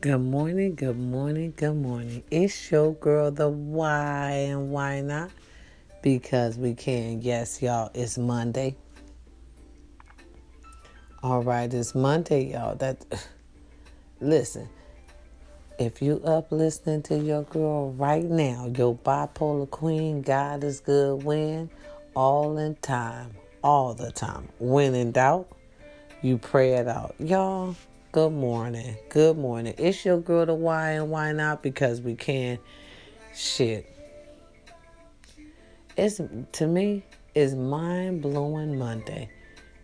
Good morning, good morning, good morning. It's your girl, the why and why not? Because we can. Yes, y'all, it's Monday. All right, it's Monday, y'all. Listen, if you up listening to your girl right now, your bipolar queen, God is good, win all in time, all the time. When in doubt, you pray it out. Y'all, good morning. Good morning. It's your girl, the why and why not? Because we can. Shit. To me, it's mind-blowing Monday.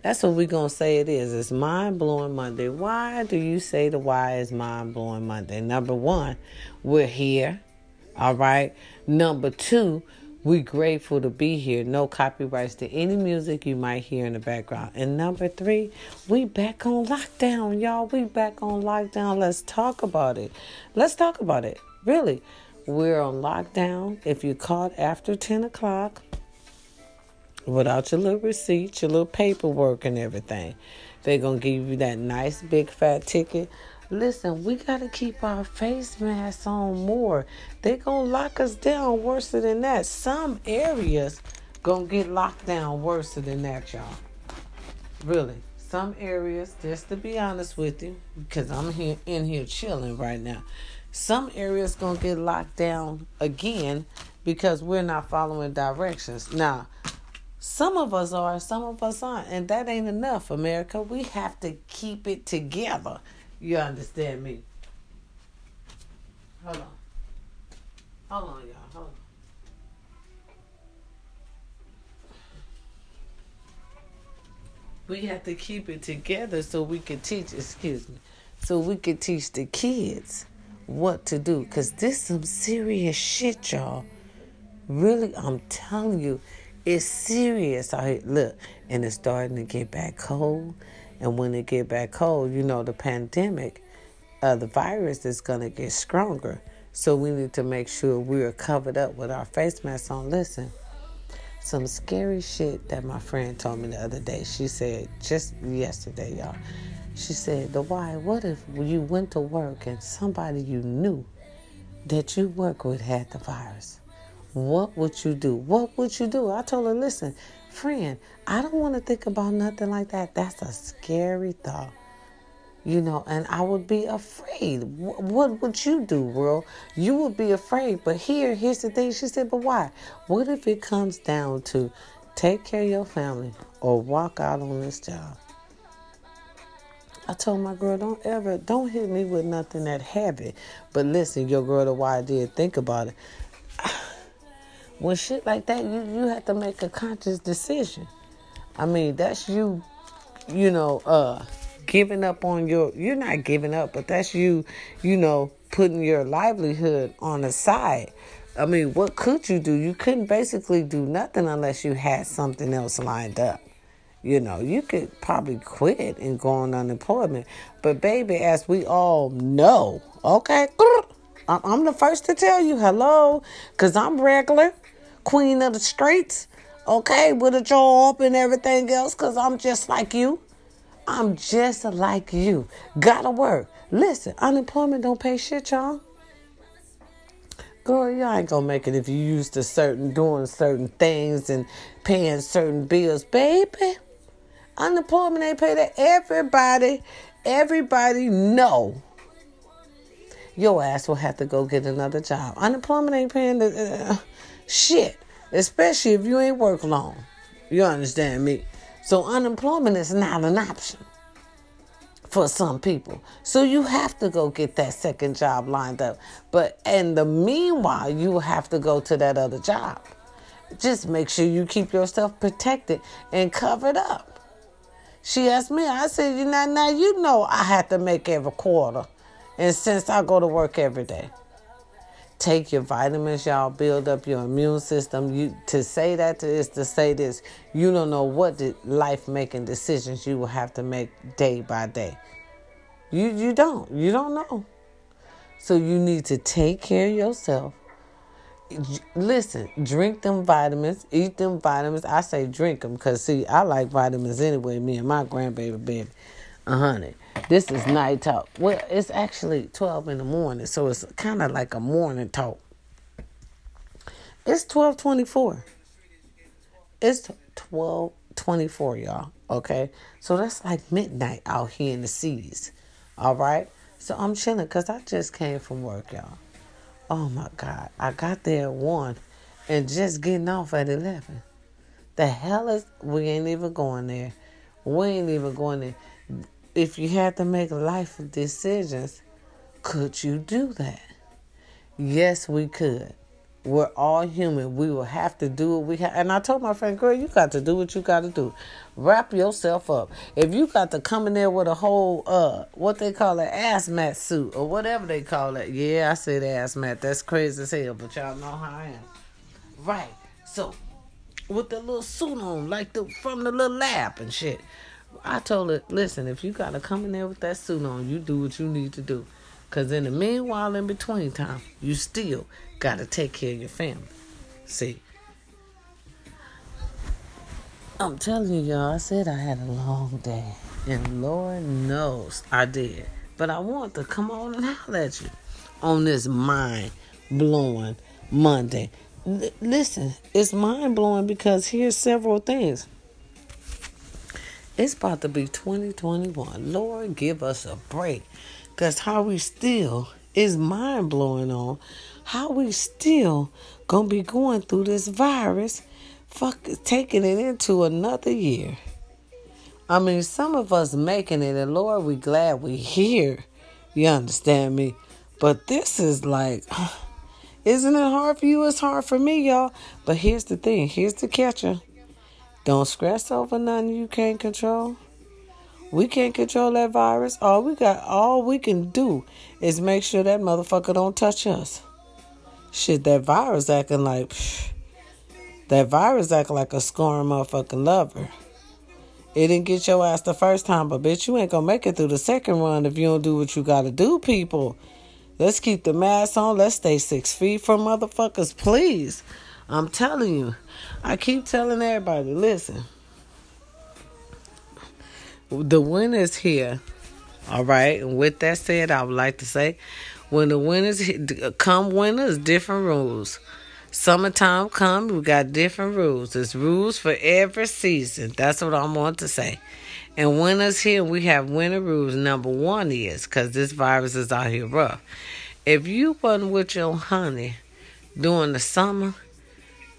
That's what we're going to say it is. It's mind-blowing Monday. Why do you say the why is mind-blowing Monday? Number one, we're here. All right. Number two, we're grateful to be here. No copyrights to any music you might hear in the background. And number three, we back on lockdown, y'all. We back on lockdown. Let's talk about it. Really. We're on lockdown. If you're caught after 10 o'clock without your little receipt, your little paperwork and everything, they're going to give you that nice big fat ticket. Listen, we got to keep our face masks on more. They're going to lock us down worse than that. Some areas going to get locked down worse than that, y'all. Really. Some areas, just to be honest with you, because I'm here in here chilling right now. Some areas going to get locked down again because we're not following directions. Now, some of us are, some of us aren't. And that ain't enough, America. We have to keep it together. You understand me? Hold on, y'all. Hold on. We have to keep it together so we can teach, so we can teach the kids what to do. Because this some serious shit, y'all. Really, I'm telling you, it's serious out here. Look, and it's starting to get back cold. And when it get back cold, you know, the pandemic, the virus is going to get stronger. So we need to make sure we are covered up with our face masks on. Listen, some scary shit that my friend told me the other day. She said, just yesterday, y'all, she said, the why, what if you went to work and somebody you knew that you work with had the virus? What would you do? What would you do? I told her, listen, friend, I don't want to think about nothing like that. That's a scary thought, you know, and I would be afraid. What would you do, world? You would be afraid. But here's the thing. She said, but why? What if it comes down to take care of your family or walk out on this job? I told my girl, don't hit me with nothing that heavy. But listen, your girl, the why did think about it. When shit like that, you have to make a conscious decision. I mean, that's you know, giving up on you're not giving up, but that's you know, putting your livelihood on the side. I mean, what could you do? You couldn't basically do nothing unless you had something else lined up. You know, you could probably quit and go on unemployment. But baby, as we all know, okay, I'm the first to tell you, hello, because I'm regular, queen of the streets, okay, with a job and everything else, because I'm just like you. Gotta work. Listen, unemployment don't pay shit, y'all. Girl, y'all ain't gonna make it if you used to doing certain things and paying certain bills. Baby, unemployment ain't pay that. Everybody know. Your ass will have to go get another job. Unemployment ain't paying the shit, especially if you ain't work long. You understand me? So unemployment is not an option for some people. So you have to go get that second job lined up. But in the meanwhile, you have to go to that other job. Just make sure you keep yourself protected and covered up. She asked me, I said, you know, now you know I have to make every quarter. And since I go to work every day, take your vitamins, y'all. Build up your immune system. To say this, you don't know what life-making decisions you will have to make day by day. You don't know. So you need to take care of yourself. Listen, drink them vitamins, eat them vitamins. I say drink them because see, I like vitamins anyway. Me and my grandbaby. 100. This is night talk. Well, it's actually 12 in the morning, so it's kind of like a morning talk. It's 12:24. It's 12:24, y'all. Okay, so that's like midnight out here in the cities. All right, so I'm chilling because I just came from work, y'all. Oh my God, I got there at 1 and just getting off at 11. The hell is, we ain't even going there. We ain't even going there. If you had to make life decisions, could you do that? Yes, we could. We're all human. We will have to do what we have. And I told my friend, girl, you got to do what you got to do. Wrap yourself up. If you got to come in there with a whole, what they call it, hazmat suit or whatever they call it. Yeah, I said hazmat. That's crazy as hell, but y'all know how I am. Right. So, with the little suit on, like from the little lab and shit. I told her, listen, if you got to come in there with that suit on, you do what you need to do. Because in the meanwhile, in between time, you still got to take care of your family. See? I'm telling you, y'all, I said I had a long day. And Lord knows I did. But I want to come on and holler at you on this mind-blowing Monday. Listen, it's mind-blowing because here's several things. It's about to be 2021. Lord, give us a break. Because how we still is mind-blowing on how we still going to be going through this virus, taking it into another year. I mean, some of us making it, and Lord, we glad we here. You understand me? But this is like, isn't it hard for you? It's hard for me, y'all. But here's the thing. Here's the catcher. Don't stress over nothing you can't control. We can't control that virus. All we can do is make sure that motherfucker don't touch us. Shit, that virus acting like a scorn motherfucking lover. It didn't get your ass the first time, but bitch, you ain't gonna make it through the second run if you don't do what you gotta do, people. Let's keep the mask on. Let's stay 6 feet from motherfuckers, please. I'm telling you. I keep telling everybody, listen. The winter's here. All right. And with that said, I would like to say, when the winter's come, winter's different rules. Summertime come, we got different rules. There's rules for every season. That's what I want to say. And winter's here. We have winter rules. Number one is, because this virus is out here rough. If you wasn't with your honey during the summer,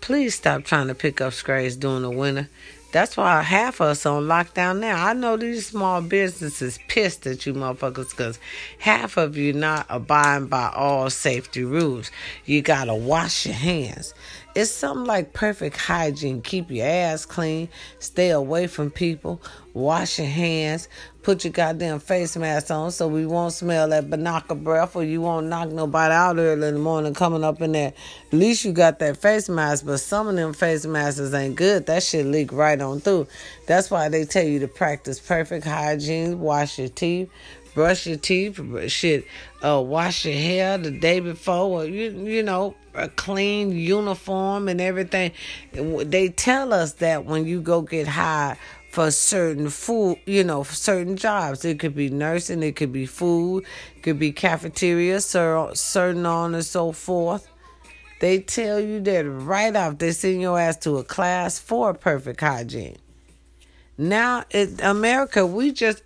please stop trying to pick up strays during the winter. That's why half of us on lockdown now. I know these small businesses pissed at you motherfuckers because half of you not abiding by all safety rules. You got to wash your hands. It's something like perfect hygiene. Keep your ass clean. Stay away from people. Wash your hands. Put your goddamn face mask on so we won't smell that binocular breath or you won't knock nobody out early in the morning coming up in there. At least you got that face mask, but some of them face masks ain't good. That shit leak right on through. That's why they tell you to practice perfect hygiene. Wash your teeth. Brush your teeth, shit, wash your hair the day before, or you know, a clean uniform and everything. They tell us that when you go get hired for certain food, you know, for certain jobs. It could be nursing, it could be food, it could be cafeteria, certain on and so forth. They tell you that right off. They send your ass to a class for perfect hygiene. Now, in America,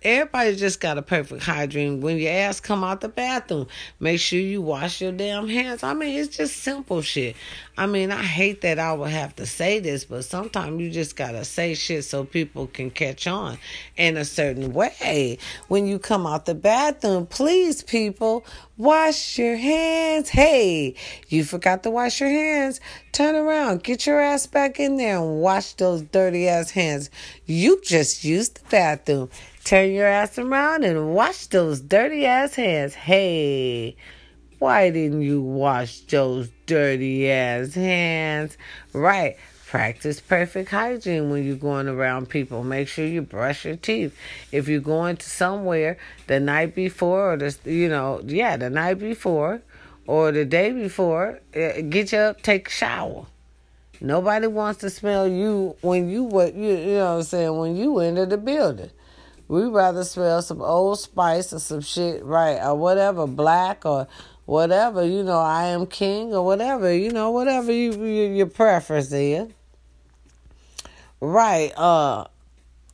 everybody just got a perfect hygiene. When your ass come out the bathroom, make sure you wash your damn hands. I mean, it's just simple shit. I mean, I hate that I would have to say this, but sometimes you just got to say shit so people can catch on in a certain way. When you come out the bathroom, please, people, wash your hands. Hey, you forgot to wash your hands. Turn around, get your ass back in there and wash those dirty ass hands. You just used the bathroom. Turn your ass around and wash those dirty ass hands. Hey, why didn't you wash those dirty ass hands? Right. Practice perfect hygiene when you're going around people. Make sure you brush your teeth. If you're going to somewhere the night before the night before or the day before, get you up, take a shower. Nobody wants to smell you when you enter the building. We'd rather smell some Old Spice or some shit, right, or whatever, black or whatever, you know, I Am King or whatever, you know, whatever your preference is. Right,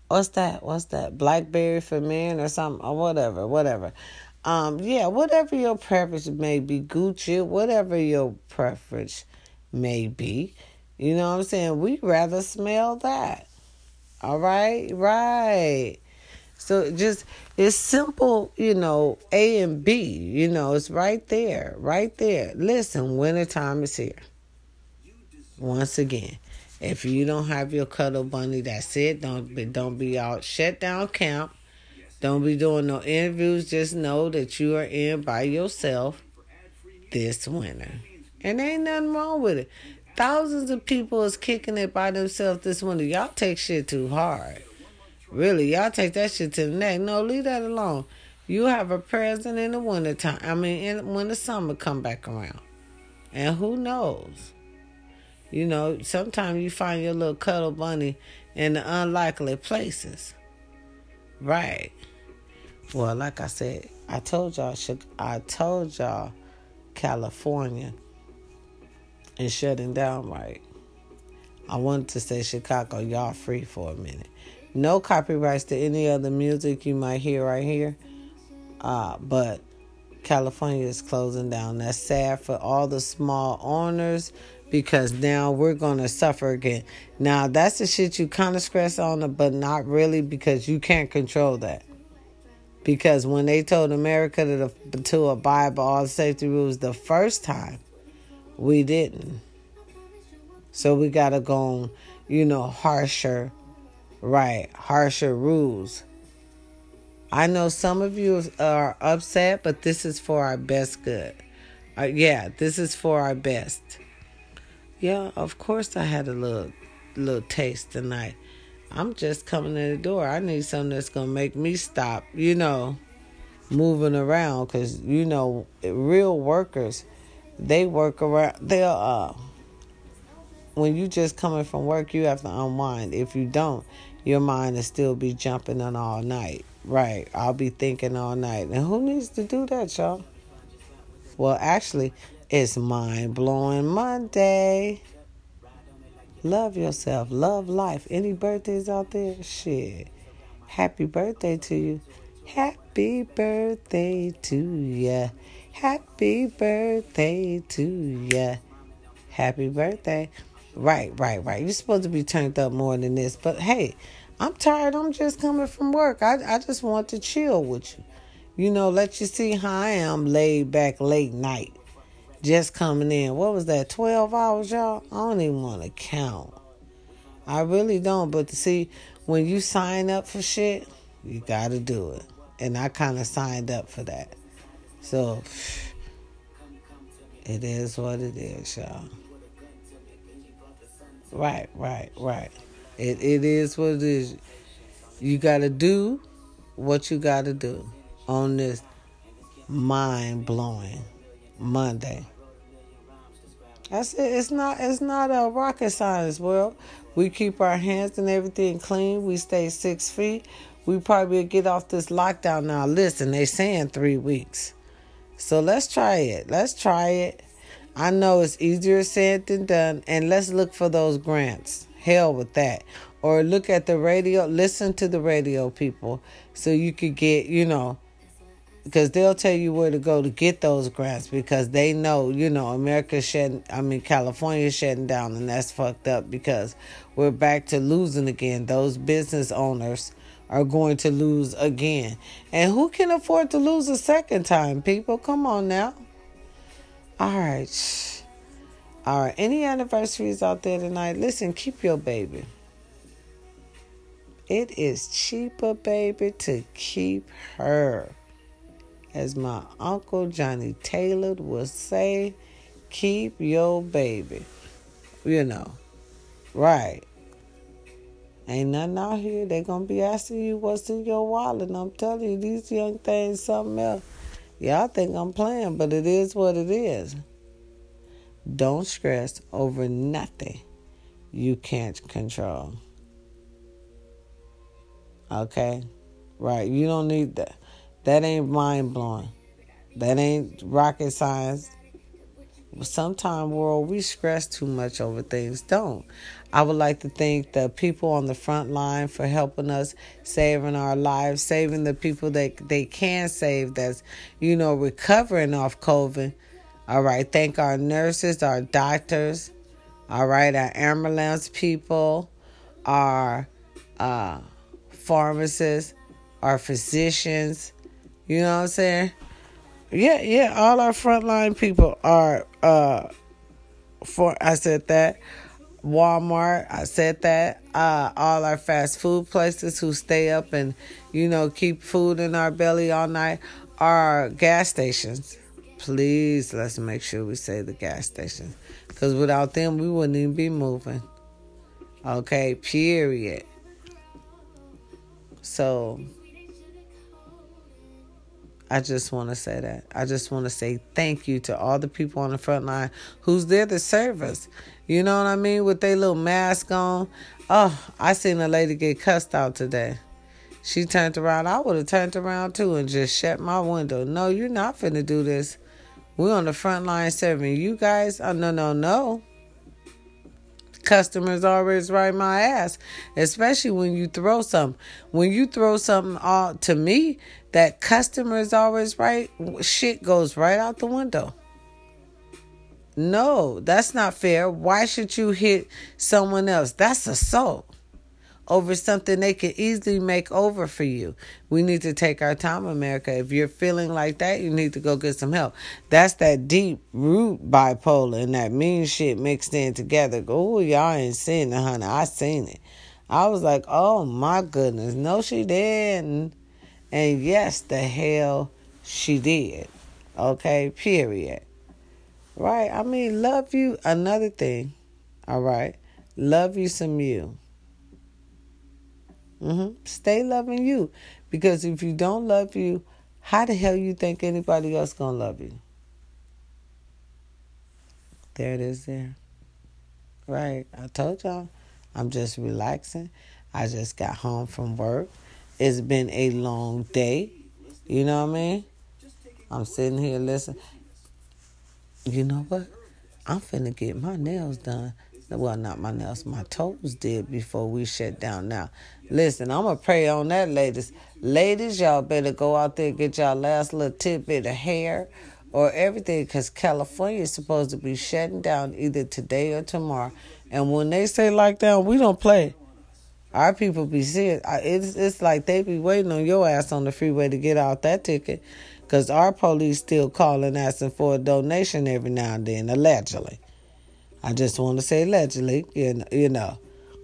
what's that, Blackberry for men or something, or whatever. Yeah, whatever your preference may be, Gucci, whatever your preference may be, you know what I'm saying? We'd rather smell that. All right? Right. So just, it's simple, you know, A and B, you know, it's right there. Listen, wintertime is here. Once again, if you don't have your cuddle bunny, that's it. Don't be out, shut down camp. Don't be doing no interviews. Just know that you are in by yourself this winter. And ain't nothing wrong with it. Thousands of people is kicking it by themselves this winter. Y'all take shit too hard. Really, y'all take that shit to the neck. No, leave that alone. You have a present in the wintertime. I mean, when the summer come back around. And who knows? You know, sometimes you find your little cuddle bunny in the unlikely places. Right. Well, like I said, I told y'all California is shutting down, right? I wanted to say Chicago, y'all free for a minute. No copyrights to any other music you might hear right here. But California is closing down. That's sad for all the small owners because now we're going to suffer again. Now, that's the shit you kind of stress on, but not really because you can't control that. Because when they told America to abide by all the safety rules the first time, we didn't. So we got to go on, you know, harsher rules. I know some of you are upset, but this is for our best good. This is for our best. Yeah, of course I had a little taste tonight. I'm just coming to the door. I need something that's going to make me stop, you know, moving around. Because, you know, real workers, they work around. When you just coming from work, you have to unwind. If you don't, your mind will still be jumping on all night. Right. I'll be thinking all night. And who needs to do that, y'all? Well, actually, it's Mind-Blowing Monday. Love yourself. Love life. Any birthdays out there? Shit. Happy birthday to you. Happy birthday to ya. Happy birthday to ya. Happy birthday. Right. You're supposed to be turned up more than this. But, hey, I'm tired. I'm just coming from work. I just want to chill with you. You know, let you see how I am laid back late night. Just coming in. What was that, 12 hours, y'all? I don't even want to count. I really don't. But, see, when you sign up for shit, you got to do it. And I kind of signed up for that. So, it is what it is, y'all. Right. It is what it is. You got to do what you got to do on this mind-blowing Monday. That's it. It's not a rocket science world. We keep our hands and everything clean. We stay 6 feet. We probably get off this lockdown now. Listen, they saying 3 weeks. So let's try it. I know it's easier said than done. And let's look for those grants. Hell with that. Or look at the radio. Listen to the radio people. So you could get, you know, because they'll tell you where to go to get those grants because they know, you know, California shutting down, and that's fucked up because we're back to losing again. Those business owners are going to lose again. And who can afford to lose a second time, people? Come on now. All right. Any anniversaries out there tonight? Listen, keep your baby. It is cheaper, baby, to keep her. As my uncle Johnny Taylor would say, keep your baby. You know, right. Ain't nothing out here. They going to be asking you what's in your wallet. And I'm telling you, these young things, something else. Y'all think I'm playing, but it is what it is. Don't stress over nothing you can't control. Okay? right? You don't need that. That ain't mind-blowing. That ain't rocket science. Sometimes, world, we stress too much over things. Don't. I would like to thank the people on the front line for helping us, saving our lives, saving the people that they can save that's, you know, recovering off COVID. All right. Thank our nurses, our doctors. All right. Our ambulance people, our pharmacists, our physicians. You know what I'm saying? Yeah, all our frontline people are, Walmart, I said that, all our fast food places who stay up and, you know, keep food in our belly all night, our gas stations. Please, let's make sure we say the gas stations, because without them, we wouldn't even be moving. Okay, period. So I just want to say that. I just want to say thank you to all the people on the front line who's there to serve us. You know what I mean? With their little mask on. Oh, I seen a lady get cussed out today. She turned around. I would have turned around too and just shut my window. No, you're not finna do this. We're on the front line serving you guys. Oh, no. Customers always write my ass, especially when you throw something. When you throw something out to me, that customers always right, shit goes right out the window. No, that's not fair. Why should you hit someone else? That's assault over something they can easily make over for you. We need to take our time, America. If you're feeling like that, you need to go get some help. That's that deep root bipolar and that mean shit mixed in together. Oh, y'all ain't seen it, honey. I seen it. I was like, oh, my goodness. No, she didn't. And yes, the hell she did. Okay, period. Right? I mean, love you. Another thing. All right? Love you some you. Stay loving you, because if you don't love you, how the hell you think anybody else gonna love you? There it is there. Right. I told y'all, I'm just relaxing. I just got home from work. It's been a long day. You know what I mean? I'm sitting here listening. You know what? I'm finna get my nails done. Well, not my nails. My toes did before we shut down. Now, listen, I'm going to pray on that, ladies. Ladies, y'all better go out there and get y'all last little tidbit of hair or everything, because California is supposed to be shutting down either today or tomorrow. And when they say lockdown, we don't play. Our people be serious. It's like they be waiting on your ass on the freeway to get out that ticket, because our police still calling asking for a donation every now and then, allegedly. I just want to say allegedly, you know,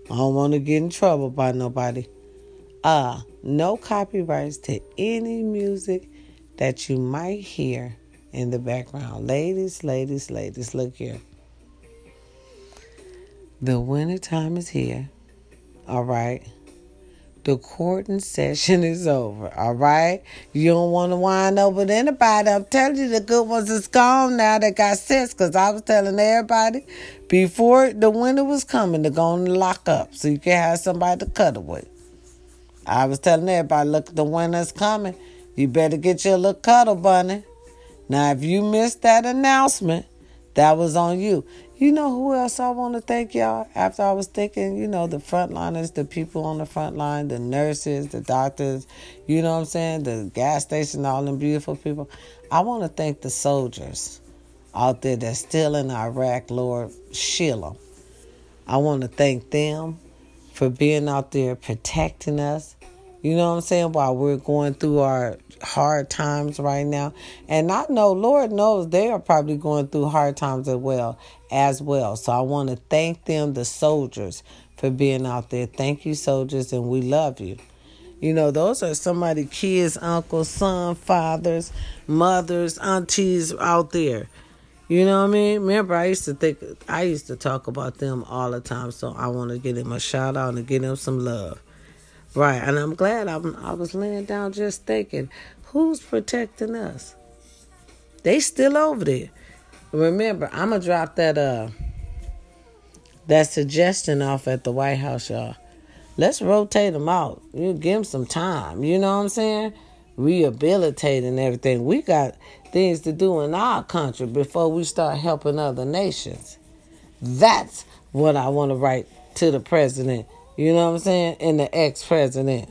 I don't want to get in trouble by nobody. No copyrights to any music that you might hear in the background. Ladies, look here. The wintertime is here, all right? The courting session is over, all right? You don't want to wind up with anybody. I'm telling you, the good ones is gone now that got sense, because I was telling everybody before the winter was coming, they're going to lock up so you can have somebody to cuddle with. I was telling everybody, look, the winter's coming. You better get your little cuddle bunny. Now, if you missed that announcement, that was on you. You know who else I want to thank, y'all? After I was thinking, you know, the frontliners, the people on the front line, the nurses, the doctors, you know what I'm saying, the gas station, all them beautiful people. I want to thank the soldiers out there that's still in Iraq, Lord, shield them. I want to thank them for being out there protecting us, you know what I'm saying, while we're going through our hard times right now. And I know, Lord knows, they are probably going through hard times as well. So I want to thank them, the soldiers, for being out there. Thank you, soldiers, and we love you. You know, those are somebody's kids, uncles, sons, fathers, mothers, aunties out there. You know what I mean? Remember, I used to talk about them all the time, so I want to give them a shout out and give them some love. Right, and I'm glad I was laying down just thinking, who's protecting us? They still over there. Remember, I'm going to drop that suggestion off at the White House, y'all. Let's rotate them out. You give them some time. You know what I'm saying? Rehabilitating everything. We got things to do in our country before we start helping other nations. That's what I want to write to the president. You know what I'm saying? And the ex-president.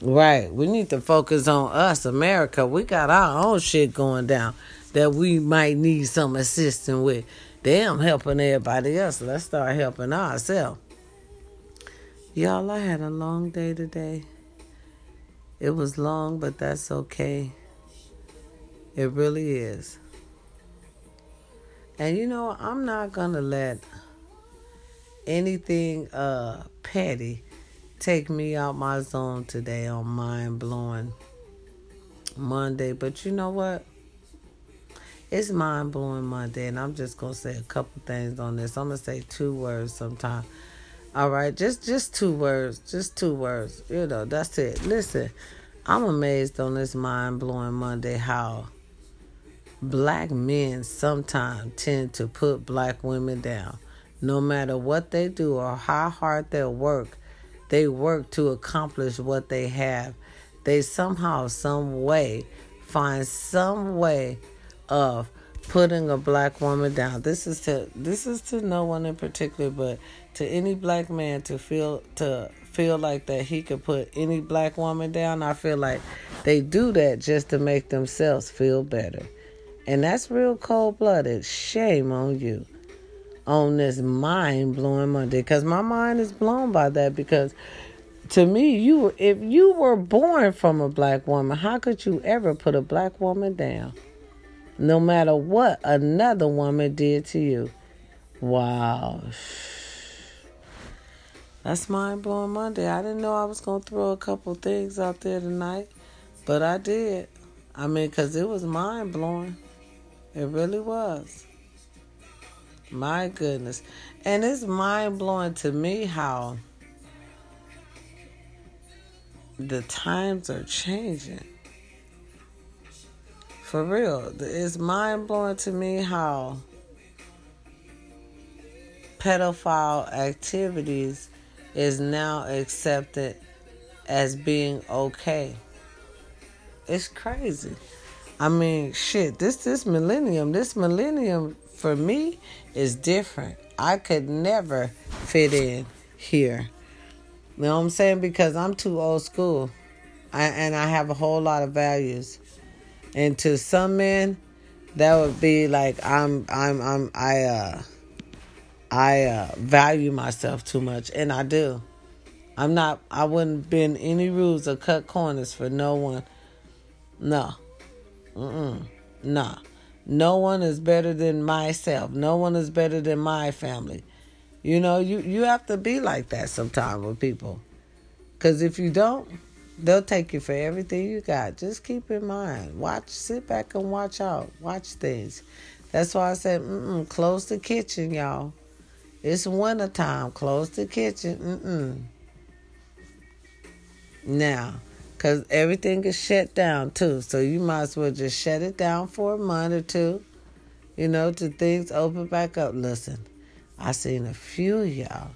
Right. We need to focus on us, America. We got our own shit going down that we might need some assistance with. Damn, helping everybody else. Let's start helping ourselves. Y'all, I had a long day today. It was long, but that's okay. It really is. And you know, I'm not going to let anything petty take me out my zone today on Mind Blowing Monday. But you know what? It's Mind Blowing Monday, and I'm just going to say a couple things on this. I'm going to say two words sometime. All right? Just two words. Just two words. You know, that's it. Listen, I'm amazed on this Mind Blowing Monday how black men sometimes tend to put black women down. No matter what they do or how hard they work to accomplish what they have. They somehow, some way, find some way of putting a black woman down. This is to no one in particular, but to any black man to feel like that he could put any black woman down. I feel like they do that just to make themselves feel better. And that's real cold-blooded. Shame on you on this mind-blowing Monday, because my mind is blown by that, because to me, if you were born from a black woman, how could you ever put a black woman down? No matter what another woman did to you. Wow. That's Mind-Blowing Monday. I didn't know I was going to throw a couple things out there tonight, but I did. I mean, because it was mind-blowing. It really was. My goodness. And it's mind-blowing to me how the times are changing. For real, it's mind-blowing to me how pedophile activities is now accepted as being okay. It's crazy. I mean, shit, this millennium for me is different. I could never fit in here. You know what I'm saying? Because I'm too old school, and I have a whole lot of values. And to some men, that would be like I value myself too much, and I do. I'm not. I wouldn't bend any rules or cut corners for no one. No. Nah. No one is better than myself. No one is better than my family. You know, you have to be like that sometimes with people. Because if you don't, they'll take you for everything you got. Just keep in mind. Sit back and watch out. Watch things. That's why I said, close the kitchen, y'all. It's wintertime. Close the kitchen. Now. Because everything is shut down, too. So you might as well just shut it down for a month or two. You know, till things open back up. Listen, I seen a few of y'all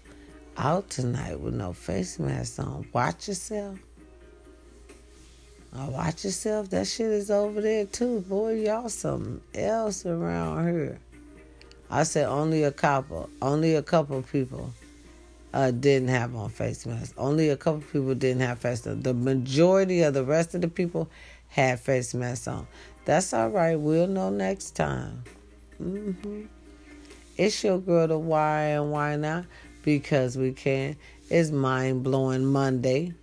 out tonight with no face masks on. Watch yourself. Oh, watch yourself. That shit is over there, too. Boy, y'all something else around here. I said only a couple people. Didn't have on face masks. Only a couple people didn't have face masks. The majority of the rest of the people had face masks on. That's all right. We'll know next time. It's your girl, the Why and Why Not, because we can. It's Mind-Blowing Monday.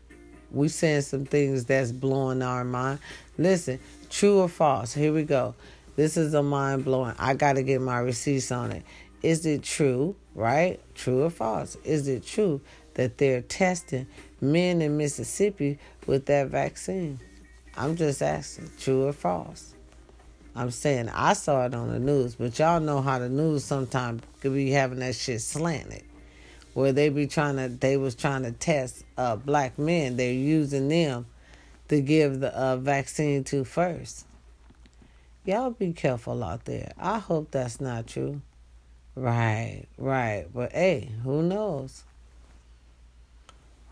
We saying some things that's blowing our mind. Listen, true or false? Here we go. This is a mind-blowing. I got to get my receipts on it. Is it true, right? True or false? Is it true that they're testing men in Mississippi with that vaccine? I'm just asking, true or false? I'm saying I saw it on the news, but y'all know how the news sometimes could be having that shit slanted, where they was trying to test black men. They're using them to give the vaccine to first. Y'all be careful out there. I hope that's not true. Right, but hey, who knows?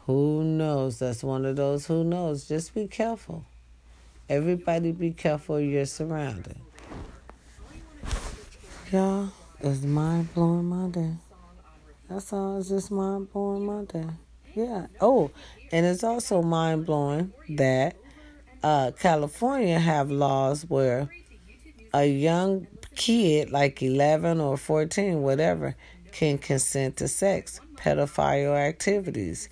Who knows? That's one of those who knows. Just be careful. Everybody be careful of your surroundings. Y'all, it's mind-blowing my day. That's all. It's just mind-blowing my day. Yeah. Oh, and it's also mind-blowing that California have laws where a young kid, like 11 or 14, whatever, can consent to sex, pedophile activities.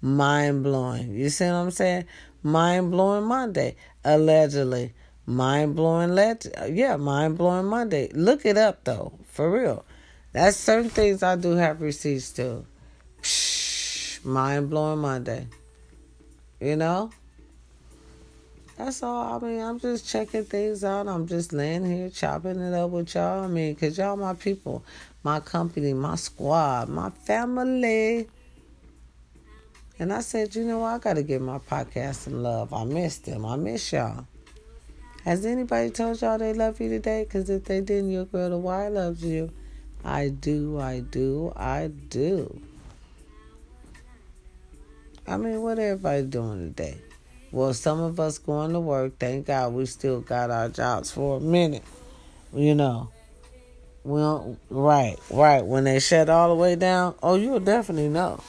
Mind-blowing. You see what I'm saying? Mind-blowing Monday, allegedly. Mind-blowing, mind-blowing Monday. Look it up, though, for real. That's certain things I do have receipts to. Mind-blowing Monday. You know? That's all. I mean, I'm just checking things out. I'm just laying here chopping it up with y'all. I mean, because y'all my people, my company, my squad, my family. And I said, you know what? I got to give my podcast some love. I miss them. I miss y'all. Has anybody told y'all they love you today? Because if they didn't, your girl, the Y, loves you. I do. I mean, what everybody doing today? Well, some of us going to work. Thank God we still got our jobs for a minute. You know. We don't, right. When they shut all the way down, oh, you'll definitely know.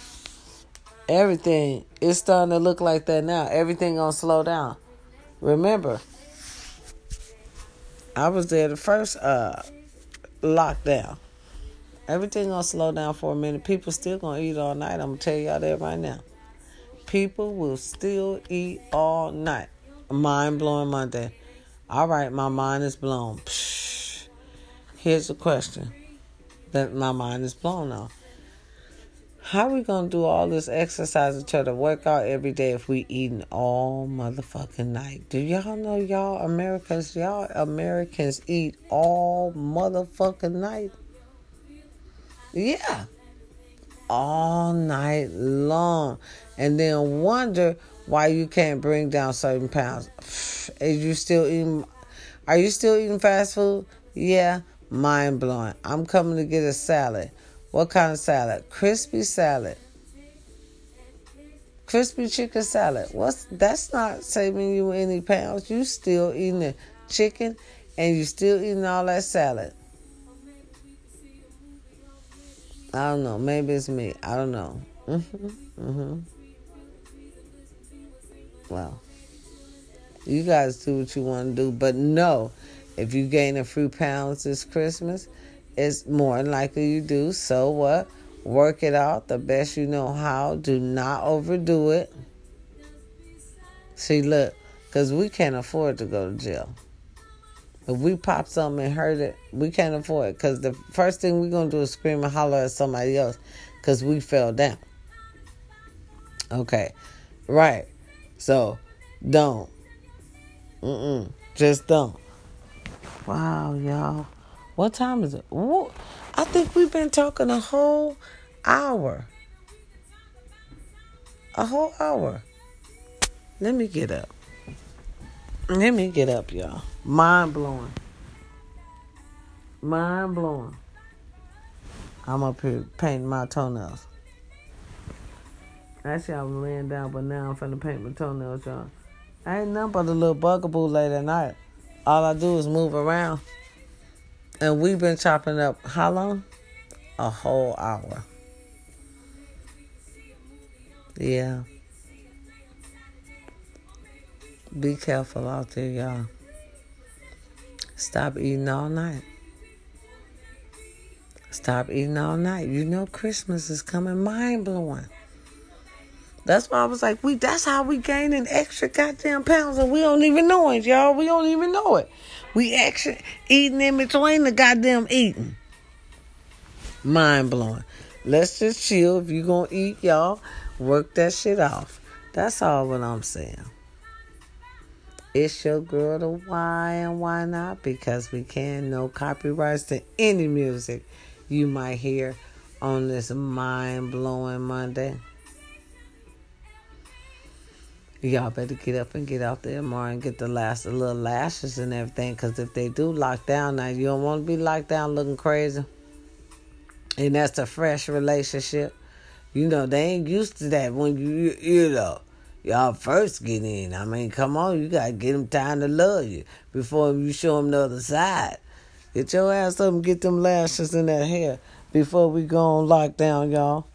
Everything is starting to look like that now. Everything gonna slow down. Remember, I was there the first lockdown. Everything gonna slow down for a minute. People still gonna eat all night. I'm gonna tell y'all that right now. People will still eat all night. Mind blowing Monday. All right, my mind is blown. Psh. Here's the question that my mind is blown on. How we gonna do all this exercise and try to work out every day if we eating all motherfucking night? Do y'all know y'all Americans eat all motherfucking night? Yeah. All night long. And then wonder why you can't bring down certain pounds. Are you still eating fast food? Yeah. Mind blowing. I'm coming to get a salad. What kind of salad? Crispy salad. Crispy chicken salad. That's not saving you any pounds. You still eating the chicken and you still eating all that salad. I don't know. Maybe it's me. I don't know. Well, you guys do what you want to do. But no, if you gain a few pounds this Christmas, it's more than likely you do. So what? Work it out the best you know how. Do not overdo it. See, look, because we can't afford to go to jail. If we pop something and hurt it, we can't afford it. Because the first thing we're going to do is scream and holler at somebody else because we fell down. Okay. Right. So, don't. Just don't. Wow, y'all. What time is it? Ooh, I think we've been talking a whole hour. Let me get up. Y'all. Mind blowing. I'm up here painting my toenails. Actually, I was laying down, but now I'm finna paint my toenails, y'all. I ain't nothing but a little bugaboo late at night. All I do is move around. And we've been chopping up how long? A whole hour. Yeah. Be careful out there, y'all. Stop eating all night. You know Christmas is coming. Mind-blowing. That's why I was like, that's how we gaining extra goddamn pounds and we don't even know it, y'all. We don't even know it. We actually eating in between the goddamn eating. Mind blowing. Let's just chill. If you gonna eat, y'all, work that shit off. That's all what I'm saying. It's your girl the Why and Why Not, because we can. No copyrights to any music you might hear on this mind blowing Monday. Y'all better get up and get out there tomorrow and get the little lashes and everything. Because if they do lock down now, you don't want to be locked down looking crazy. And that's a fresh relationship. You know, they ain't used to that when y'all first get in. I mean, come on, you got to get them time to love you before you show them the other side. Get your ass up and get them lashes in that hair before we go on lockdown, y'all.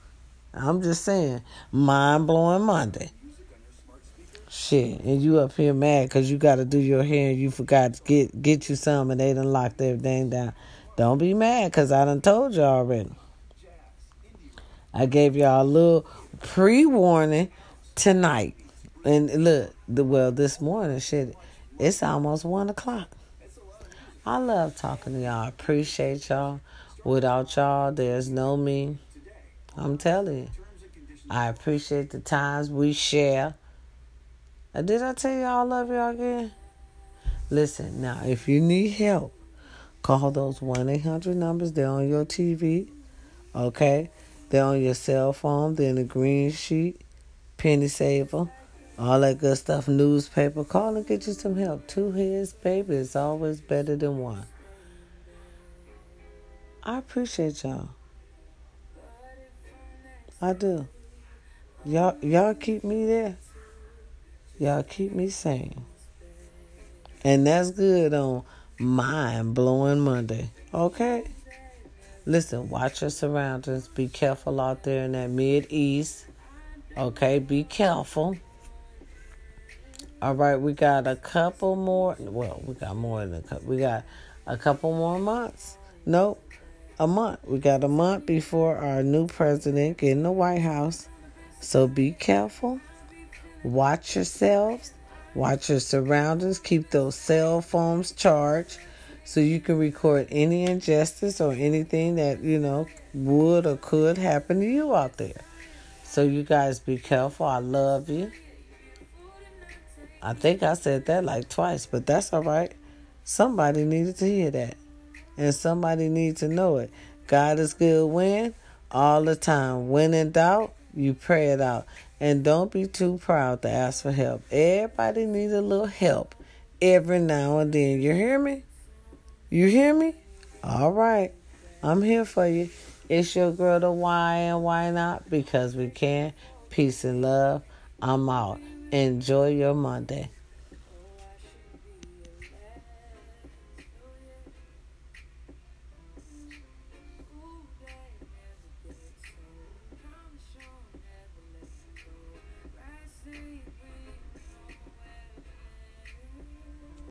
I'm just saying, mind-blowing Monday. Shit, and you up here mad because you got to do your hair and you forgot to get you some and they done locked everything down. Don't be mad because I done told you already. I gave y'all a little pre-warning tonight. And look, this morning, shit, it's almost 1 o'clock. I love talking to y'all. I appreciate y'all. Without y'all, there's no me. I'm telling you. I appreciate the times we share. Did I tell y'all I love y'all again? Listen, now, if you need help, call those 1-800 numbers. They're on your TV, okay? They're on your cell phone. They're in the green sheet, penny saver, all that good stuff, newspaper. Call and get you some help. 2 heads, baby, is always better than one. I appreciate y'all. I do. Y'all keep me there. Y'all keep me sane. And that's good on Mind-Blowing Monday. Okay? Listen, watch your surroundings. Be careful out there in that Mid-East. Okay? Be careful. All right, we got a couple more. Well, we got more than a couple. We got a couple more months. Nope. A month. We got a month before our new president get in the White House. So be careful. Watch yourselves. Watch your surroundings. Keep those cell phones charged so you can record any injustice or anything that, you know, would or could happen to you out there. So you guys be careful. I love you. I think I said that like twice, but that's all right. Somebody needed to hear that. And somebody needs to know it. God is good when? All the time. When in doubt, you pray it out. And don't be too proud to ask for help. Everybody needs a little help every now and then. You hear me? You hear me? All right. I'm here for you. It's your girl, the why and why not? Because we can. Peace and love. I'm out. Enjoy your Monday.